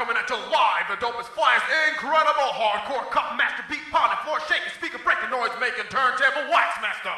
coming at you live. The dopest, flyest, incredible hardcore cup master, beat pounding, floor shaking, speaker breaking, noise making, turntable wax master.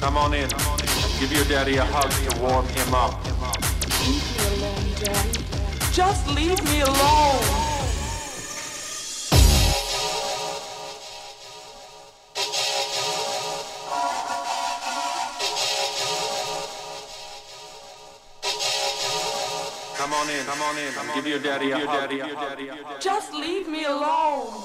Come on in. Give your daddy a hug to warm him up. Leave me alone, daddy. Just leave me alone. Come on in, give your daddy a hug. Just leave me alone.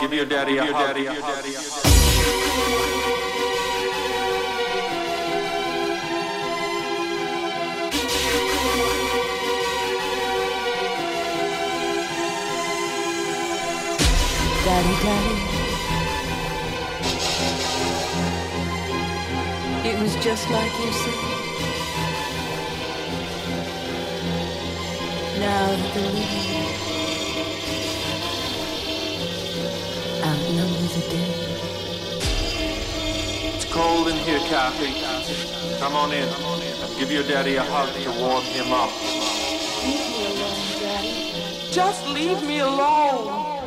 Give your daddy a hug. Give your daddy a hug. Daddy, daddy. It was just like you said. Now that the living outnumber the dead. It's cold in here, Kathy. Come on in. Give your daddy a hug to warm him up. Leave me alone, Daddy. Just leave me alone.